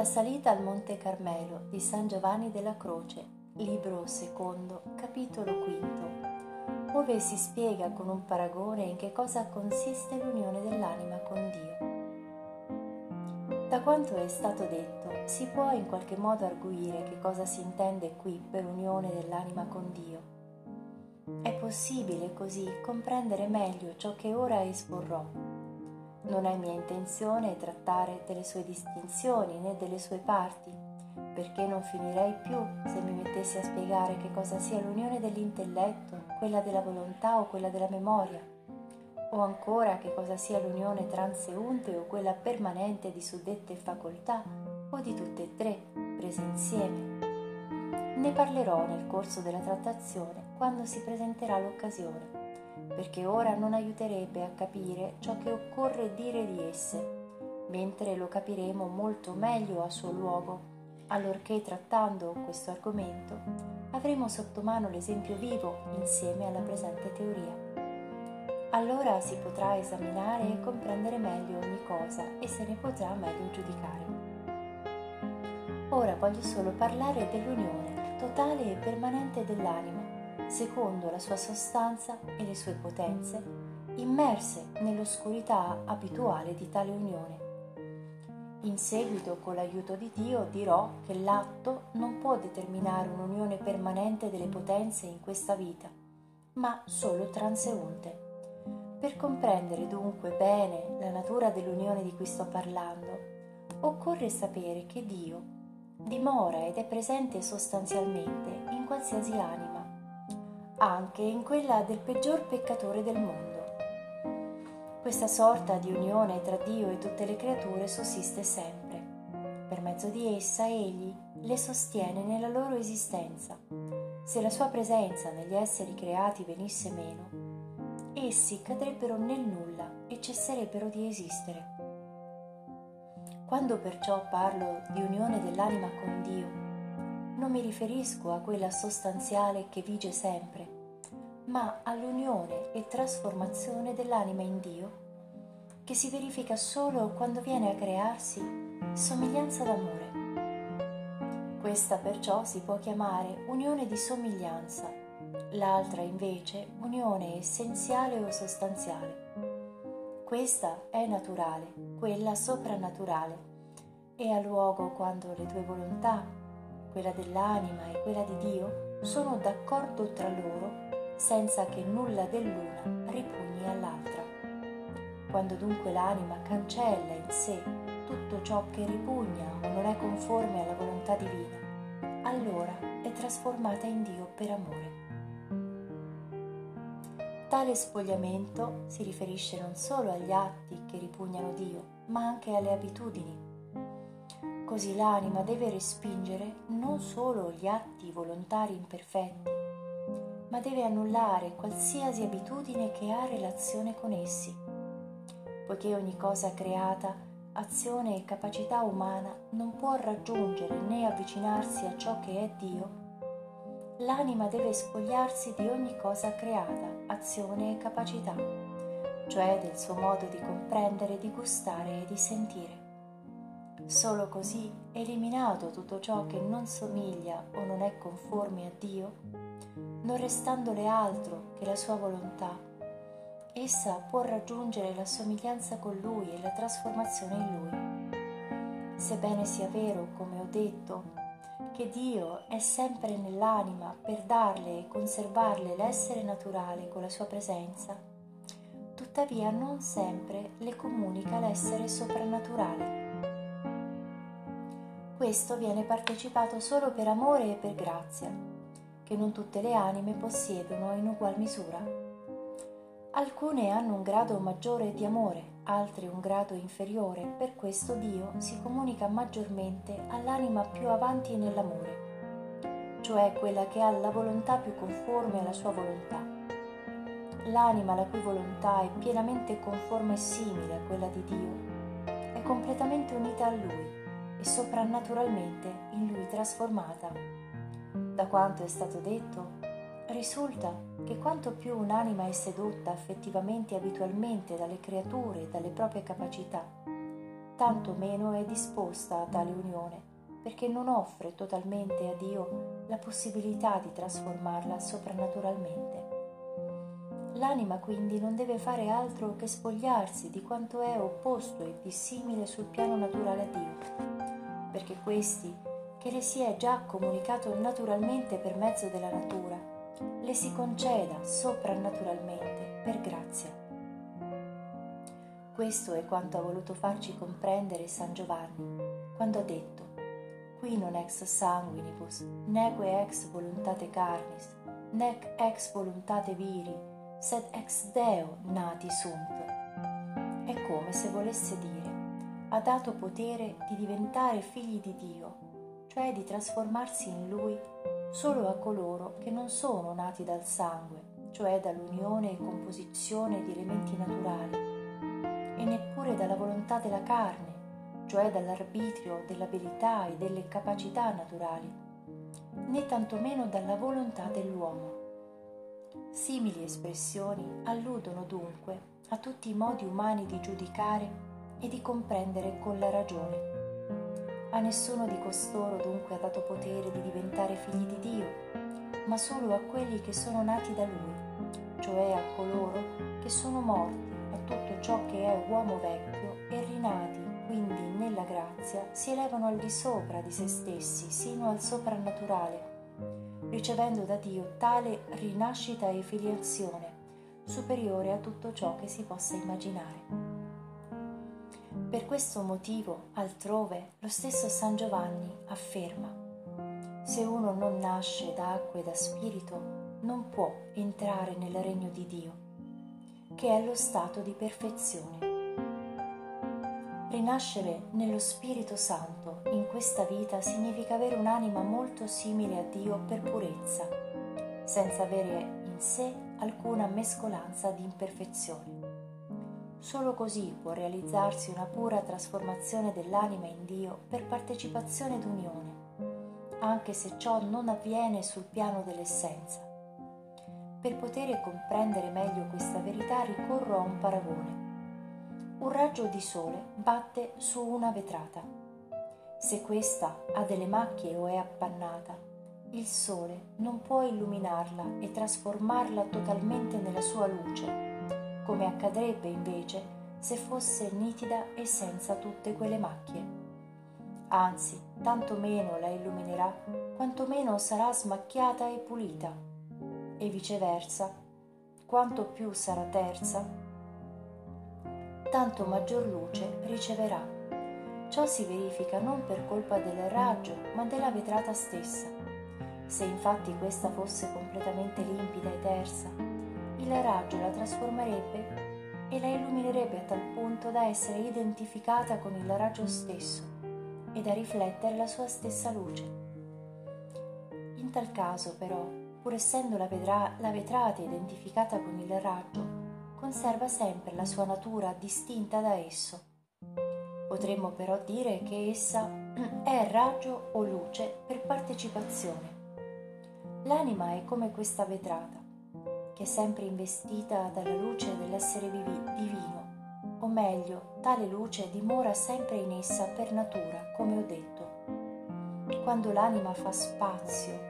La salita al Monte Carmelo di San Giovanni della Croce, libro secondo, capitolo quinto, ove si spiega con un paragone in che cosa consiste l'unione dell'anima con Dio. Da quanto è stato detto, si può in qualche modo arguire che cosa si intende qui per unione dell'anima con Dio. È possibile così comprendere meglio ciò che ora esporrò. Non è mia intenzione trattare delle sue distinzioni né delle sue parti, perché non finirei più se mi mettessi a spiegare che cosa sia l'unione dell'intelletto, quella della volontà o quella della memoria, o ancora che cosa sia l'unione transeunte o quella permanente di suddette facoltà o di tutte e tre prese insieme. Ne parlerò nel corso della trattazione quando si presenterà l'occasione, perché ora non aiuterebbe a capire ciò che occorre dire di esse, mentre lo capiremo molto meglio a suo luogo, allorché trattando questo argomento avremo sotto mano l'esempio vivo insieme alla presente teoria. Allora si potrà esaminare e comprendere meglio ogni cosa e se ne potrà meglio giudicare. Ora voglio solo parlare dell'unione totale e permanente dell'anima, secondo la sua sostanza e le sue potenze, immerse nell'oscurità abituale di tale unione. In seguito, con l'aiuto di Dio, dirò che l'atto non può determinare un'unione permanente delle potenze in questa vita, ma solo transeunte. Per comprendere dunque bene la natura dell'unione di cui sto parlando, occorre sapere che Dio dimora ed è presente sostanzialmente in qualsiasi anima, anche in quella del peggior peccatore del mondo. Questa sorta di unione tra Dio e tutte le creature sussiste sempre. Per mezzo di essa Egli le sostiene nella loro esistenza. Se la sua presenza negli esseri creati venisse meno, essi cadrebbero nel nulla e cesserebbero di esistere. Quando perciò parlo di unione dell'anima con Dio, non mi riferisco a quella sostanziale che vige sempre, ma all'unione e trasformazione dell'anima in Dio, che si verifica solo quando viene a crearsi somiglianza d'amore. Questa perciò si può chiamare unione di somiglianza, l'altra invece unione essenziale o sostanziale. Questa è naturale, quella soprannaturale, e ha luogo quando le due volontà, quella dell'anima e quella di Dio, sono d'accordo tra loro senza che nulla dell'una ripugni all'altra. Quando dunque l'anima cancella in sé tutto ciò che ripugna o non è conforme alla volontà divina, allora è trasformata in Dio per amore. Tale spogliamento si riferisce non solo agli atti che ripugnano Dio, ma anche alle abitudini. Così l'anima deve respingere non solo gli atti volontari imperfetti, ma deve annullare qualsiasi abitudine che ha relazione con essi, poiché ogni cosa creata, azione e capacità umana non può raggiungere né avvicinarsi a ciò che è Dio. L'anima deve spogliarsi di ogni cosa creata, azione e capacità, cioè del suo modo di comprendere, di gustare e di sentire. Solo così, eliminato tutto ciò che non somiglia o non è conforme a Dio, non restandole altro che la sua volontà, essa può raggiungere la somiglianza con Lui e la trasformazione in Lui. Sebbene sia vero, come ho detto, che Dio è sempre nell'anima per darle e conservarle l'essere naturale con la sua presenza, tuttavia non sempre le comunica l'essere soprannaturale. Questo viene partecipato solo per amore e per grazia, che non tutte le anime possiedono in ugual misura. Alcune hanno un grado maggiore di amore, altre un grado inferiore, per questo Dio si comunica maggiormente all'anima più avanti nell'amore, cioè quella che ha la volontà più conforme alla sua volontà. L'anima la cui volontà è pienamente conforme e simile a quella di Dio, è completamente unita a Lui, e soprannaturalmente in Lui trasformata. Da quanto è stato detto, risulta che quanto più un'anima è sedotta affettivamente e abitualmente dalle creature e dalle proprie capacità, tanto meno è disposta a tale unione, perché non offre totalmente a Dio la possibilità di trasformarla soprannaturalmente. L'anima quindi non deve fare altro che spogliarsi di quanto è opposto e dissimile sul piano naturale a Dio, perché questi, che le si è già comunicato naturalmente per mezzo della natura, le si conceda soprannaturalmente per grazia. Questo è quanto ha voluto farci comprendere San Giovanni, quando ha detto: «Qui non ex sanguinibus, neque ex voluntate carnis, nec ex voluntate viri, sed ex Deo nati sunt». È come se volesse dire: ha dato potere di diventare figli di Dio, cioè di trasformarsi in Lui, solo a coloro che non sono nati dal sangue, cioè dall'unione e composizione di elementi naturali, e neppure dalla volontà della carne, cioè dall'arbitrio dell'abilità e delle capacità naturali, né tantomeno dalla volontà dell'uomo. Simili espressioni alludono dunque a tutti i modi umani di giudicare e di comprendere con la ragione. A nessuno di costoro dunque ha dato potere di diventare figli di Dio, ma solo a quelli che sono nati da Lui, cioè a coloro che sono morti a tutto ciò che è uomo vecchio e rinati, quindi nella grazia si elevano al di sopra di se stessi sino al soprannaturale, ricevendo da Dio tale rinascita e filiazione superiore a tutto ciò che si possa immaginare. Per questo motivo, altrove, lo stesso San Giovanni afferma: «Se uno non nasce da acqua e da spirito, non può entrare nel regno di Dio, che è lo stato di perfezione». Rinascere nello Spirito Santo in questa vita significa avere un'anima molto simile a Dio per purezza, senza avere in sé alcuna mescolanza di imperfezione. Solo così può realizzarsi una pura trasformazione dell'anima in Dio per partecipazione d'unione, anche se ciò non avviene sul piano dell'essenza. Per poter comprendere meglio questa verità ricorro a un paragone. Un raggio di sole batte su una vetrata. Se questa ha delle macchie o è appannata, il sole non può illuminarla e trasformarla totalmente nella sua luce, come accadrebbe invece se fosse nitida e senza tutte quelle macchie. Anzi, tanto meno la illuminerà, quanto meno sarà smacchiata e pulita. E viceversa, quanto più sarà tersa, tanto maggior luce riceverà. Ciò si verifica non per colpa del raggio, ma della vetrata stessa. Se infatti questa fosse completamente limpida e tersa, il raggio la trasformerebbe e la illuminerebbe a tal punto da essere identificata con il raggio stesso e da riflettere la sua stessa luce. In tal caso, però, pur essendo la vetrata identificata con il raggio, conserva sempre la sua natura distinta da esso. Potremmo però dire che essa è raggio o luce per partecipazione. L'anima è come questa vetrata, che è sempre investita dalla luce dell'essere divino, o meglio, tale luce dimora sempre in essa per natura, come ho detto. Quando l'anima fa spazio,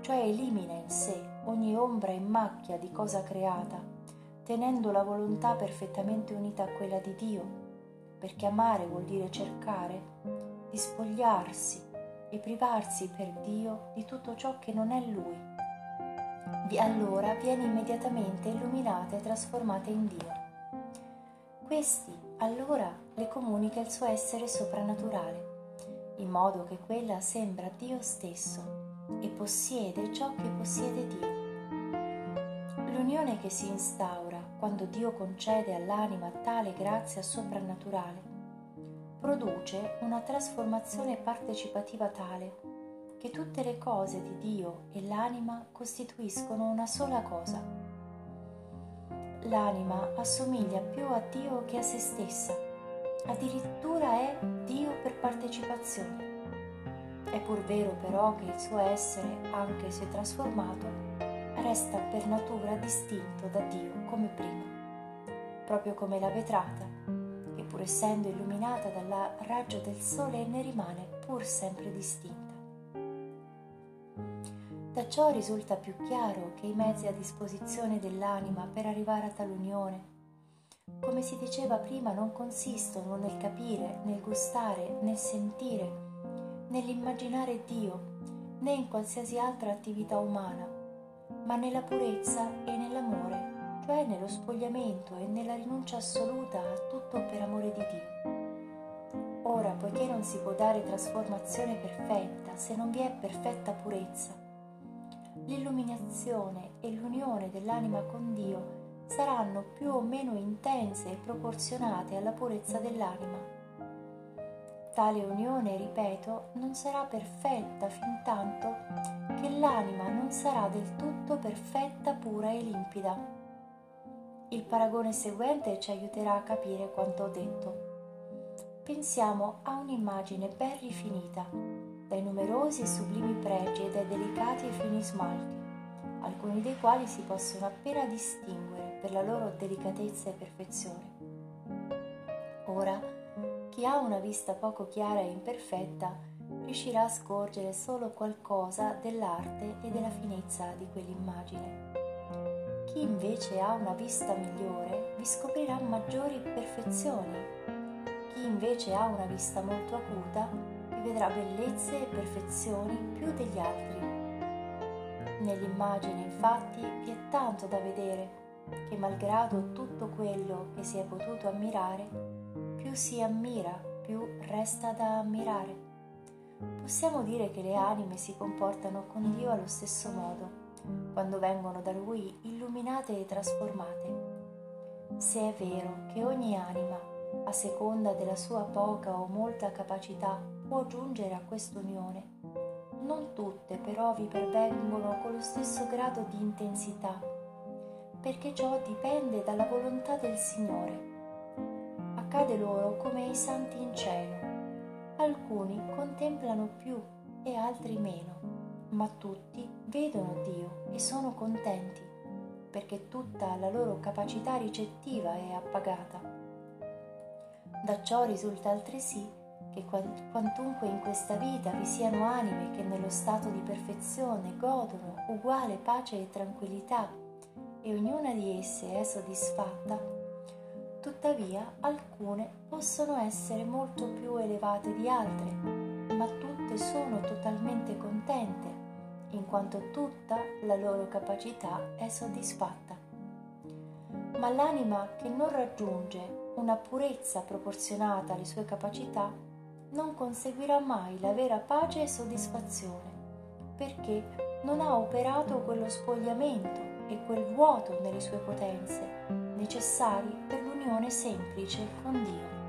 cioè elimina in sé ogni ombra e macchia di cosa creata, tenendo la volontà perfettamente unita a quella di Dio, perché amare vuol dire cercare di spogliarsi e privarsi per Dio di tutto ciò che non è Lui. Allora viene immediatamente illuminata e trasformata in Dio. Questi, allora, le comunica il suo essere soprannaturale, in modo che quella sembra Dio stesso e possiede ciò che possiede Dio. L'unione che si instaura quando Dio concede all'anima tale grazia soprannaturale produce una trasformazione partecipativa tale che tutte le cose di Dio e l'anima costituiscono una sola cosa. L'anima assomiglia più a Dio che a se stessa, addirittura è Dio per partecipazione. È pur vero però che il suo essere, anche se trasformato, resta per natura distinto da Dio come prima, proprio come la vetrata, che pur essendo illuminata dal raggio del sole, ne rimane pur sempre distinta. Da ciò risulta più chiaro che i mezzi a disposizione dell'anima per arrivare a tal unione, come si diceva prima, non consistono nel capire, nel gustare, nel sentire, nell'immaginare Dio, né in qualsiasi altra attività umana, ma nella purezza e nell'amore, cioè nello spogliamento e nella rinuncia assoluta a tutto per amore di Dio. Ora, poiché non si può dare trasformazione perfetta se non vi è perfetta purezza, l'illuminazione e l'unione dell'anima con Dio saranno più o meno intense e proporzionate alla purezza dell'anima. Tale unione, ripeto, non sarà perfetta fin tanto che l'anima non sarà del tutto perfetta, pura e limpida. Il paragone seguente ci aiuterà a capire quanto ho detto. Pensiamo a un'immagine ben rifinita, dai numerosi e sublimi pregi e dai delicati e fini smalti, alcuni dei quali si possono appena distinguere per la loro delicatezza e perfezione. Ora, chi ha una vista poco chiara e imperfetta riuscirà a scorgere solo qualcosa dell'arte e della finezza di quell'immagine. Chi invece ha una vista migliore vi scoprirà maggiori perfezioni. Chi invece ha una vista molto acuta vi vedrà bellezze e perfezioni più degli altri. Nell'immagine, infatti, vi è tanto da vedere che, malgrado tutto quello che si è potuto ammirare, più si ammira, più resta da ammirare. Possiamo dire che le anime si comportano con Dio allo stesso modo, quando vengono da Lui illuminate e trasformate. Se è vero che ogni anima, a seconda della sua poca o molta capacità, può giungere a quest'unione, non tutte però vi pervengono con lo stesso grado di intensità, perché ciò dipende dalla volontà del Signore. Accade loro come i santi in cielo, alcuni contemplano più e altri meno, ma tutti vedono Dio e sono contenti, perché tutta la loro capacità ricettiva è appagata. Da ciò risulta altresì che quantunque in questa vita vi siano anime che nello stato di perfezione godono uguale pace e tranquillità, e ognuna di esse è soddisfatta, tuttavia alcune possono essere molto più elevate di altre, ma tutte sono totalmente contente, in quanto tutta la loro capacità è soddisfatta. Ma l'anima che non raggiunge una purezza proporzionata alle sue capacità non conseguirà mai la vera pace e soddisfazione, perché non ha operato quello spogliamento e quel vuoto nelle sue potenze necessari per l'unione semplice con Dio.